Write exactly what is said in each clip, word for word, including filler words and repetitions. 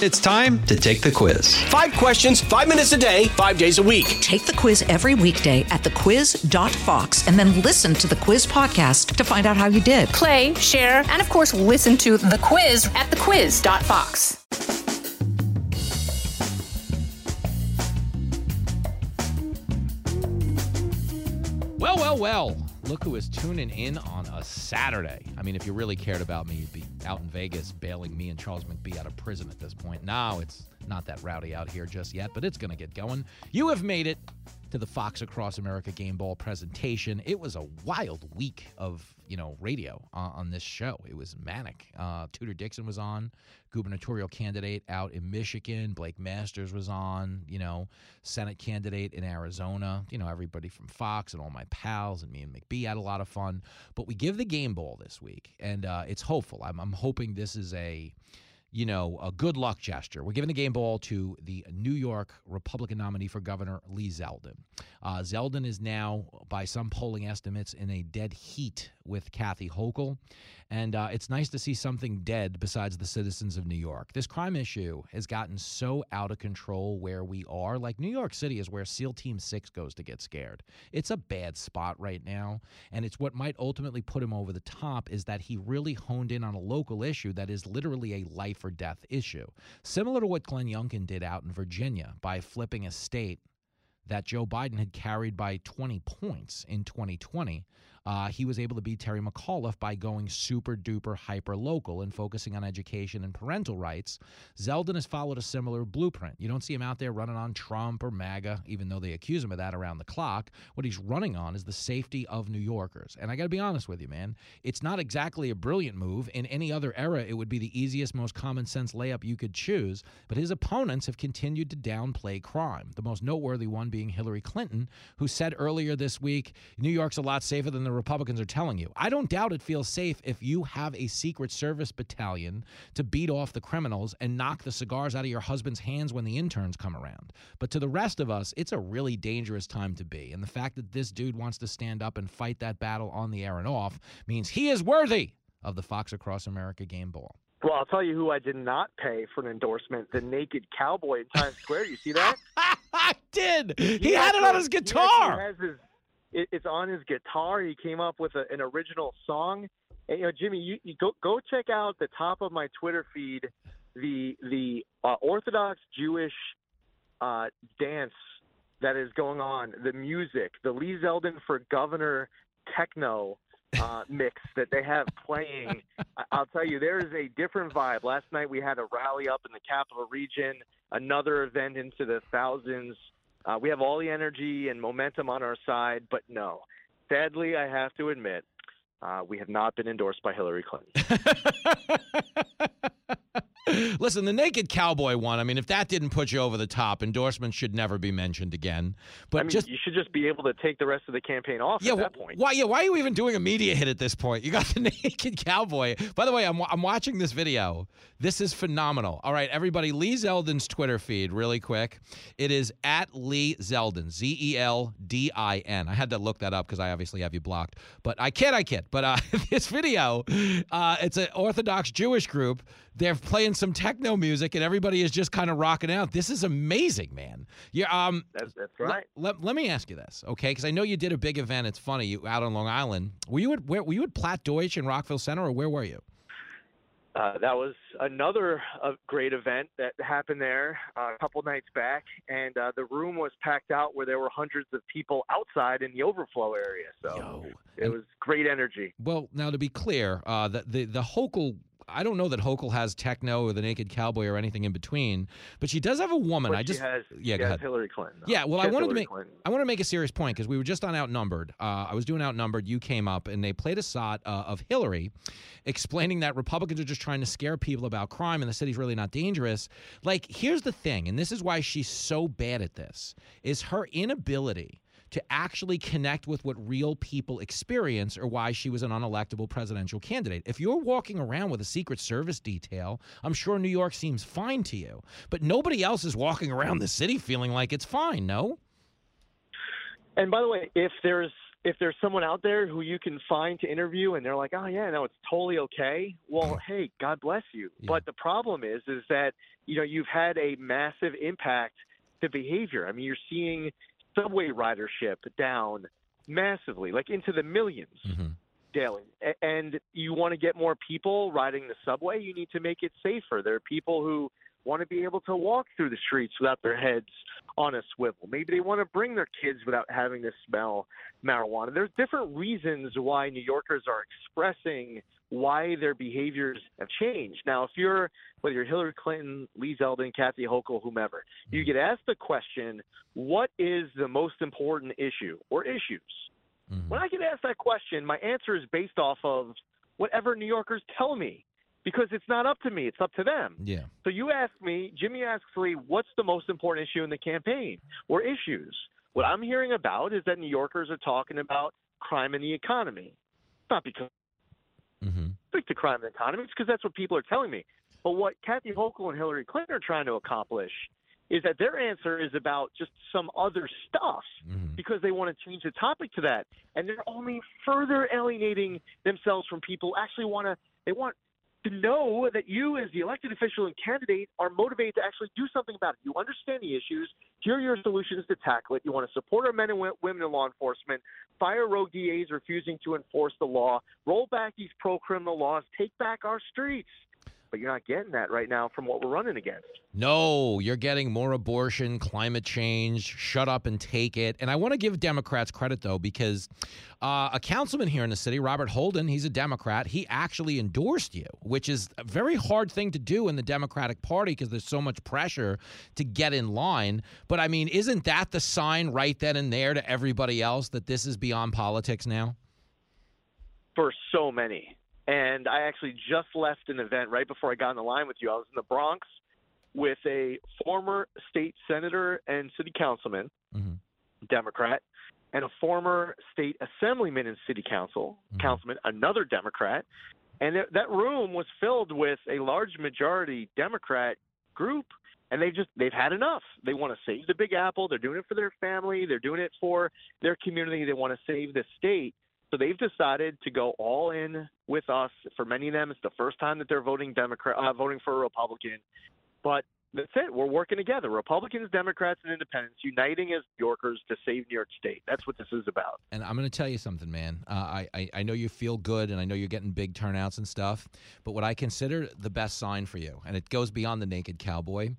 It's time to take the quiz. Five questions, five minutes a day, five days a week. Take the quiz every weekday at the quiz dot fox and then listen to the quiz podcast to find out how you did. Play, share, and of course, listen to the quiz at the quiz dot fox. Well, well, well. Look who is tuning in on a Saturday. I mean, if you really cared about me, you'd be out in Vegas bailing me and Charles McBee out of prison at this point. No, it's not that rowdy out here just yet, but it's going to get going. You have made it to the Fox Across America Game Ball presentation. It was a wild week of, you know, radio uh, on this show. It was manic. Uh, Tudor Dixon was on, gubernatorial candidate out in Michigan. Blake Masters was on, you know, Senate candidate in Arizona. You know, everybody from Fox and all my pals and me and McBee had a lot of fun. But we give the game ball this week, and uh, it's hopeful. I'm, I'm hoping this is a... you know, a good luck gesture. We're giving the game ball to the New York Republican nominee for governor, Lee Zeldin. Uh, Zeldin is now, by some polling estimates, in a dead heat with Kathy Hochul. And uh, it's nice to see something dead besides the citizens of New York. This crime issue has gotten so out of control where we are. Like, New York City is where SEAL Team six goes to get scared. It's a bad spot right now. And it's what might ultimately put him over the top is that he really honed in on a local issue that is literally a life or death issue. Similar to what Glenn Youngkin did out in Virginia by flipping a state that Joe Biden had carried by twenty points in twenty twenty. Uh, he was able to beat Terry McAuliffe by going super-duper hyper-local and focusing on education and parental rights. Zeldin has followed a similar blueprint. You don't see him out there running on Trump or MAGA, even though they accuse him of that around the clock. What he's running on is the safety of New Yorkers. And I got to be honest with you, man, it's not exactly a brilliant move. In any other era, it would be the easiest, most common-sense layup you could choose. But his opponents have continued to downplay crime, the most noteworthy one being Hillary Clinton, who said earlier this week, New York's a lot safer than the Republicans are telling you. I don't doubt it feels safe if you have a Secret Service battalion to beat off the criminals and knock the cigars out of your husband's hands when the interns come around. But to the rest of us, it's a really dangerous time to be. And the fact that this dude wants to stand up and fight that battle on the air and off means he is worthy of the Fox Across America Game Ball. Well, I'll tell you who I did not pay for an endorsement, the naked cowboy in Times Square. You see that? I did! He, he had actually, it on his guitar! It's on his guitar. He came up with a, an original song. And, you know, Jimmy, you, you go go check out the top of my Twitter feed, the the uh, Orthodox Jewish uh, dance that is going on, the music, the Lee Zeldin for Governor techno uh, mix that they have playing. I'll tell you, there is a different vibe. Last night we had a rally up in the Capital Region, another event into the thousands. Uh, we have all the energy and momentum on our side, but no. Sadly, I have to admit, uh, we have not been endorsed by Hillary Clinton. Listen, the naked cowboy one, I mean, if that didn't put you over the top, endorsements should never be mentioned again. But I mean, just, you should just be able to take the rest of the campaign off yeah, at that point. Why, yeah, why are you even doing a media hit at this point? You got the naked cowboy. By the way, I'm I'm watching this video. This is phenomenal. All right, everybody, Lee Zeldin's Twitter feed really quick. It is at Lee Zeldin, Z E L D I N. I had to look that up because I obviously have you blocked. But I kid, I kid. But uh, this video, uh, it's an Orthodox Jewish group. They're playing some techno music, and everybody is just kind of rocking out. This is amazing, man. Yeah, um, that's, that's right. Let, let, let me ask you this, okay? Because I know you did a big event. It's funny, you out on Long Island. Were you at where, were you at Platt Deutsch in Rockville Center, or where were you? Uh, that was another uh, great event that happened there uh, a couple nights back, and uh, the room was packed out where there were hundreds of people outside in the overflow area. So Yo. it and, was great energy. Well, now to be clear, uh, the the, the Hochul. I don't know that Hochul has techno or the naked cowboy or anything in between, but she does have a woman. But I just she has, yeah, she go has ahead. Hillary Clinton. Yeah, well, I wanted Hillary to make Clinton. I want to make a serious point because we were just on Outnumbered. Uh, I was doing Outnumbered. You came up and they played a shot uh, of Hillary, explaining that Republicans are just trying to scare people about crime and the city's really not dangerous. Like, here's the thing, and this is why she's so bad at this: is her inability to actually connect with what real people experience or why she was an unelectable presidential candidate. If you're walking around with a Secret Service detail, I'm sure New York seems fine to you. But nobody else is walking around the city feeling like it's fine, no? And by the way, if there's if there's someone out there who you can find to interview and they're like, oh, yeah, no, it's totally okay. Well, hey, God bless you. Yeah. But the problem is, is that, you know, you've had a massive impact to behavior. I mean, you're seeing subway ridership down massively, like into the millions mm-hmm. daily. A- and you want to get more people riding the subway. You need to make it safer. There are people who want to be able to walk through the streets without their heads on a swivel. Maybe they want to bring their kids without having to smell marijuana. There's different reasons why New Yorkers are expressing why their behaviors have changed. Now, if you're, whether you're Hillary Clinton, Lee Zeldin, Kathy Hochul, whomever, you get asked the question, what is the most important issue or issues? Mm-hmm. When I get asked that question, my answer is based off of whatever New Yorkers tell me. Because it's not up to me. It's up to them. Yeah. So you ask me, Jimmy asks Lee, what's the most important issue in the campaign or issues? What I'm hearing about is that New Yorkers are talking about crime and the economy. It's not because mm-hmm. it's the crime and the economy. It's because that's what people are telling me. But what Kathy Hochul and Hillary Clinton are trying to accomplish is that their answer is about just some other stuff mm-hmm. because they want to change the topic to that. And they're only further alienating themselves from people who actually want to – they want – to know that you, as the elected official and candidate, are motivated to actually do something about it. You understand the issues. Here are your solutions to tackle it. You want to support our men and women in law enforcement, fire rogue D As refusing to enforce the law, roll back these pro-criminal laws, take back our streets. But you're not getting that right now from what we're running against. No, you're getting more abortion, climate change, shut up and take it. And I want to give Democrats credit, though, because uh, a councilman here in the city, Robert Holden, he's a Democrat. He actually endorsed you, which is a very hard thing to do in the Democratic Party because there's so much pressure to get in line. But, I mean, isn't that the sign right then and there to everybody else that this is beyond politics now? For so many. And I actually just left an event right before I got on the line with you. I was in the Bronx with a former state senator and city councilman, mm-hmm. Democrat, and a former state assemblyman and city council, mm-hmm. councilman, another Democrat. And th- that room was filled with a large majority Democrat group, and they just, they've had enough. They want to save the Big Apple. They're doing it for their family. They're doing it for their community. They want to save the state. So they've decided to go all in with us. For many of them, it's the first time that they're voting Democrat, uh, voting for a Republican. But that's it. We're working together. Republicans, Democrats, and independents, uniting as New Yorkers to save New York State. That's what this is about. And I'm going to tell you something, man. Uh, I, I, I know you feel good, and I know you're getting big turnouts and stuff. But what I consider the best sign for you, and it goes beyond the naked cowboy,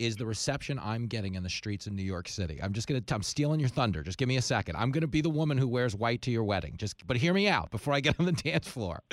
is the reception I'm getting in the streets of New York City. I'm just going to – I'm stealing your thunder. Just give me a second. I'm going to be the woman who wears white to your wedding. Just, but hear me out before I get on the dance floor.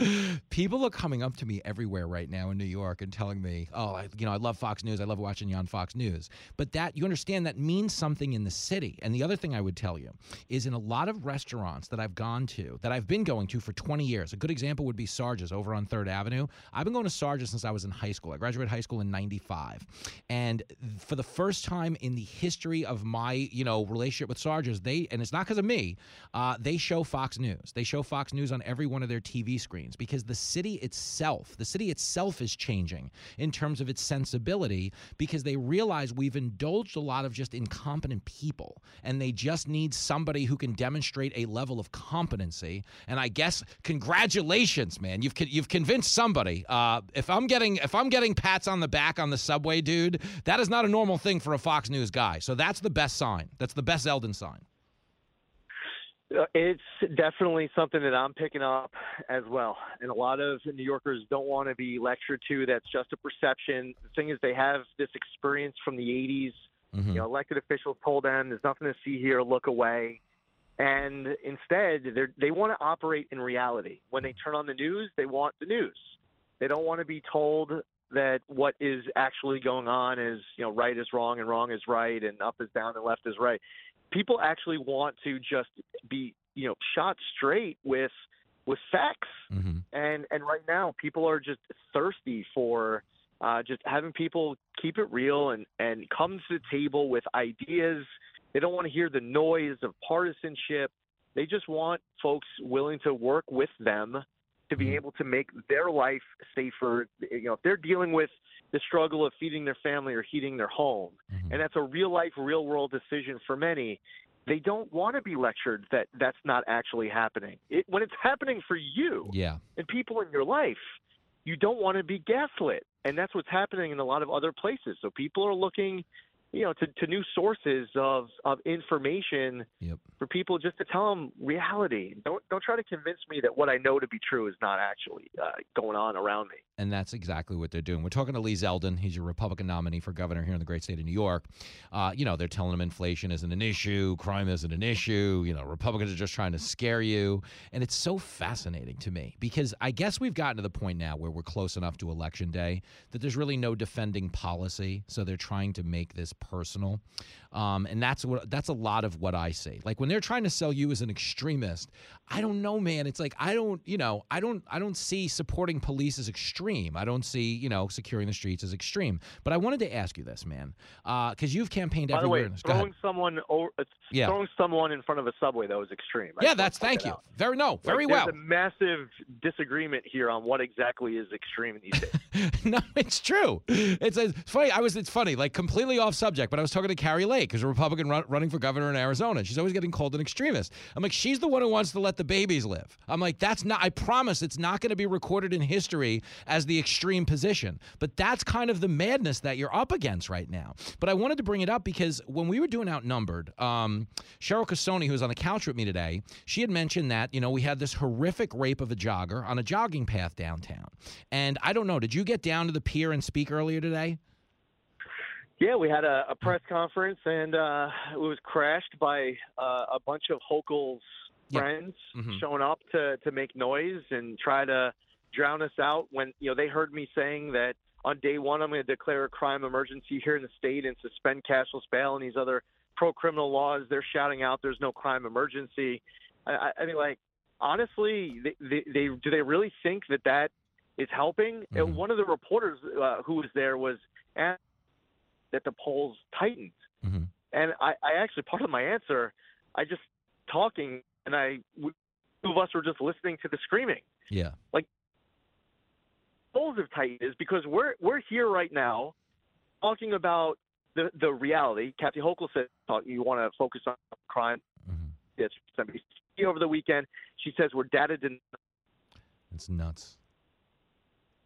People are coming up to me everywhere right now in New York and telling me, oh, I, you know, I love Fox News. I love watching you on Fox News. But that – you understand that means something in the city. And the other thing I would tell you is in a lot of restaurants that I've gone to, that I've been going to for twenty years, a good example would be Sarge's over on third avenue. I've been going to Sarge's since I was in high school. I graduated high school in ninety-five. And for the first time in the history of my, you know, relationship with Sarge's, they, and it's not because of me, uh, they show Fox News. They show Fox News on every one of their T V screens because the city itself, the city itself is changing in terms of its sensibility because they realize we've indulged a lot of just incompetent people and they just need somebody who can demonstrate a level of competency. And I guess congratulations, man. You've you've convinced somebody. Uh, if I'm getting if I'm getting pats on the back on the subway, dude, that is not a normal thing for a Fox News guy. So that's the best sign. That's the best Zeldin sign. It's definitely something that I'm picking up as well. And a lot of New Yorkers don't want to be lectured to. That's just a perception. The thing is they have this experience from the eighties. Mm-hmm. You know, elected officials told them there's nothing to see here, look away. And instead, they want to operate in reality. When they turn on the news, they want the news. They don't want to be told that what is actually going on is, you know, right is wrong and wrong is right and up is down and left is right. People actually want to just be, you know, shot straight with with facts. Mm-hmm. And and right now people are just thirsty for uh, just having people keep it real and, and come to the table with ideas. They don't want to hear the noise of partisanship. They just want folks willing to work with them to be able to make their life safer. You know, if they're dealing with the struggle of feeding their family or heating their home, mm-hmm. and that's a real life, real world decision for many, They don't want to be lectured that that's not actually happening. It, when it's happening for you yeah. and people in your life, you don't want to be gaslit. And that's what's happening in a lot of other places. So people are looking, you know, to, to new sources of, of information yep. for people just to tell them reality. Don't don't try to convince me that what I know to be true is not actually uh, going on around me. And that's exactly what they're doing. We're talking to Lee Zeldin. He's your Republican nominee for governor here in the great state of New York. Uh, you know, they're telling him inflation isn't an issue, crime isn't an issue. You know, Republicans are just trying to scare you. And it's so fascinating to me because I guess we've gotten to the point now where we're close enough to Election Day that there's really no defending policy. So they're trying to make this personal. Um, and that's what that's a lot of what I see. Like when they're trying to sell you as an extremist, I don't know, man. It's like I don't, you know, I don't I don't see supporting police as extreme. I don't see, you know, securing the streets as extreme. But I wanted to ask you this, man, because uh, you've campaigned By everywhere. By the way, throwing someone over, uh, yeah. throwing someone in front of a subway that was extreme. I yeah, that's thank that you. Out. Very no, very like, well. There's a massive disagreement here on what exactly is extreme these days. No, it's true. It's, it's funny. I was. It's funny. Like completely off subject. But I was talking to Carrie Lake, who's a Republican run, running for governor in Arizona. She's always getting called an extremist. I'm like, she's the one who wants to let the babies live. I'm like, that's not, I promise it's not going to be recorded in history as the extreme position. But that's kind of the madness that you're up against right now. But I wanted to bring it up because when we were doing Outnumbered, um, Cheryl Cassoni, who was on the couch with me today, she had mentioned that, you know, we had this horrific rape of a jogger on a jogging path downtown. And I don't know, did you get down to the pier and speak earlier today? Yeah, we had a, a press conference, and uh, it was crashed by uh, a bunch of Hochul's friends yeah. mm-hmm. showing up to, to make noise and try to drown us out when, you know, they heard me saying that on day one I'm going to declare a crime emergency here in the state and suspend cashless bail and these other pro-criminal laws. They're shouting out there's no crime emergency. I, I mean, like, honestly, they, they, they do they really think that that is helping? Mm-hmm. And one of the reporters uh, who was there was asking that the polls tightened. Mm-hmm. And I, I actually, part of my answer, I just talking, and I, we, two of us were just listening to the screaming. Yeah. Like, polls have tightened is because we're we're here right now talking about the, the reality. Kathy Hochul said you want to focus on crime. Mm-hmm. Yes, somebody over the weekend. She says we're data denied. It's nuts.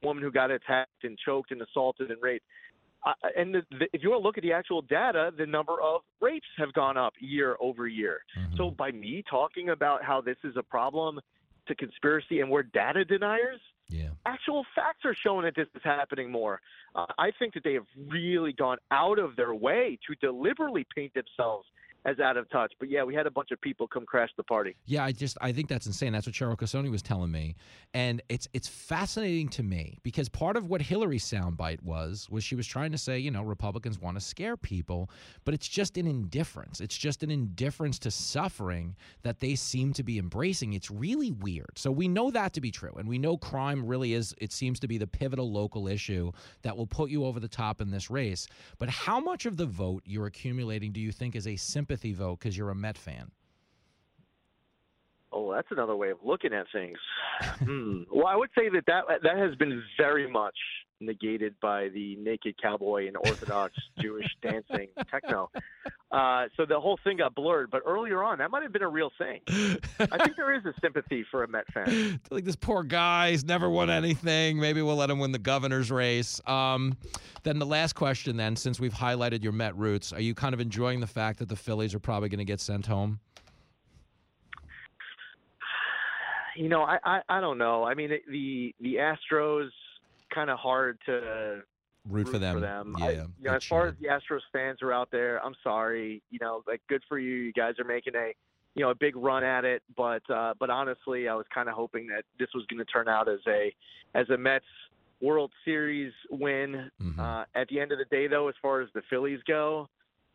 Woman who got attacked and choked and assaulted and raped. Uh, and the, the, if you want to look at the actual data, the number of rapes have gone up year over year. Mm-hmm. So by me talking about how this is a problem to conspiracy and we're data deniers, yeah. actual facts are showing that this is happening more. Uh, I think that they have really gone out of their way to deliberately paint themselves as out of touch. But yeah, we had a bunch of people come crash the party. Yeah, I just I think that's insane. That's what Cheryl Cassoni was telling me. And it's it's fascinating to me because part of what Hillary's soundbite was, was she was trying to say, you know, Republicans want to scare people, but it's just an indifference. It's just an indifference to suffering that they seem to be embracing. It's really weird. So we know that to be true. And we know crime really is, it seems to be the pivotal local issue that will put you over the top in this race. But how much of the vote you're accumulating do you think is a sympathy vote because you're a Met fan? Oh, that's another way of looking at things. mm. Well, I would say that, that that has been very much negated by the naked cowboy and Orthodox Jewish dancing techno. Uh, so the whole thing got blurred. But earlier on, that might have been a real thing. I think there is a sympathy for a Met fan. Like this poor guy's never won anything. Maybe we'll let him win the governor's race. Um, then the last question, then, since we've highlighted your Met roots, are you kind of enjoying the fact that the Phillies are probably going to get sent home? You know, I, I, I don't know. I mean, it, the the Astros, kind of hard to root, root for them. For them. Yeah, I, you know, as far as the Astros fans are out there, I'm sorry. You know, like good for you. You guys are making a, you know, a big run at it. But uh, but honestly, I was kind of hoping that this was going to turn out as a as a Mets World Series win. Mm-hmm. Uh, at the end of the day, though, as far as the Phillies go,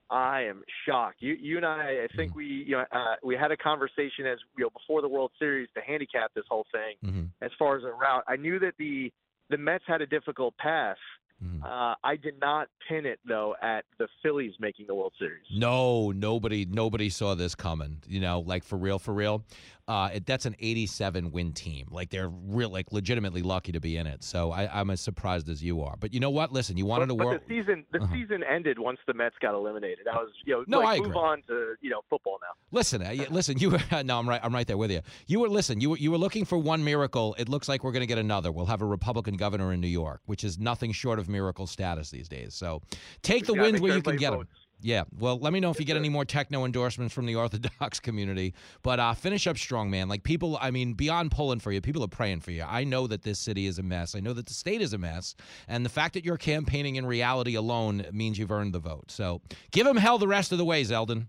I am shocked. You, you and I, I think mm-hmm. we, you know, uh, we had a conversation as you know before the World Series to handicap this whole thing mm-hmm. as far as a route. I knew that the the Mets had a difficult path, Mm. Uh, I did not pin it, though, at the Phillies making the World Series. No, nobody nobody saw this coming, you know, like for real, for real. Uh, it, that's an eighty-seven win team. Like they're real, like legitimately lucky to be in it. So I, I'm as surprised as you are. But you know what? Listen, you wanted to work. The season, the uh-huh. season ended once the Mets got eliminated. I was, you know, no, like, I move on to, you know, football now. Listen, I, listen, you were, no, I'm right. I'm right there with you. You were, listen, you were, you were looking for one miracle. It looks like we're going to get another. We'll have a Republican governor in New York, which is nothing short of miracle status these days. So take the wins where you can get them. Yeah. Well, let me know if you get any more techno endorsements from the Orthodox community. But uh, finish up strong, man. Like people, I mean, beyond pulling for you, people are praying for you. I know that this city is a mess. I know that the state is a mess. And the fact that you're campaigning in reality alone means you've earned the vote. So give them hell the rest of the way, Zeldin.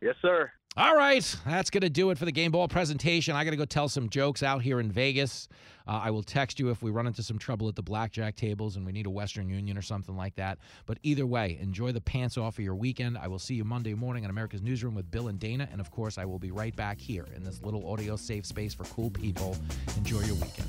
Yes, sir. All right, that's going to do it for the Game Ball presentation. I got to go tell some jokes out here in Vegas. Uh, I will text you if we run into some trouble at the blackjack tables and we need a Western Union or something like that. But either way, enjoy the pants off of your weekend. I will see you Monday morning on America's Newsroom with Bill and Dana. And, of course, I will be right back here in this little audio safe space for cool people. Enjoy your weekend.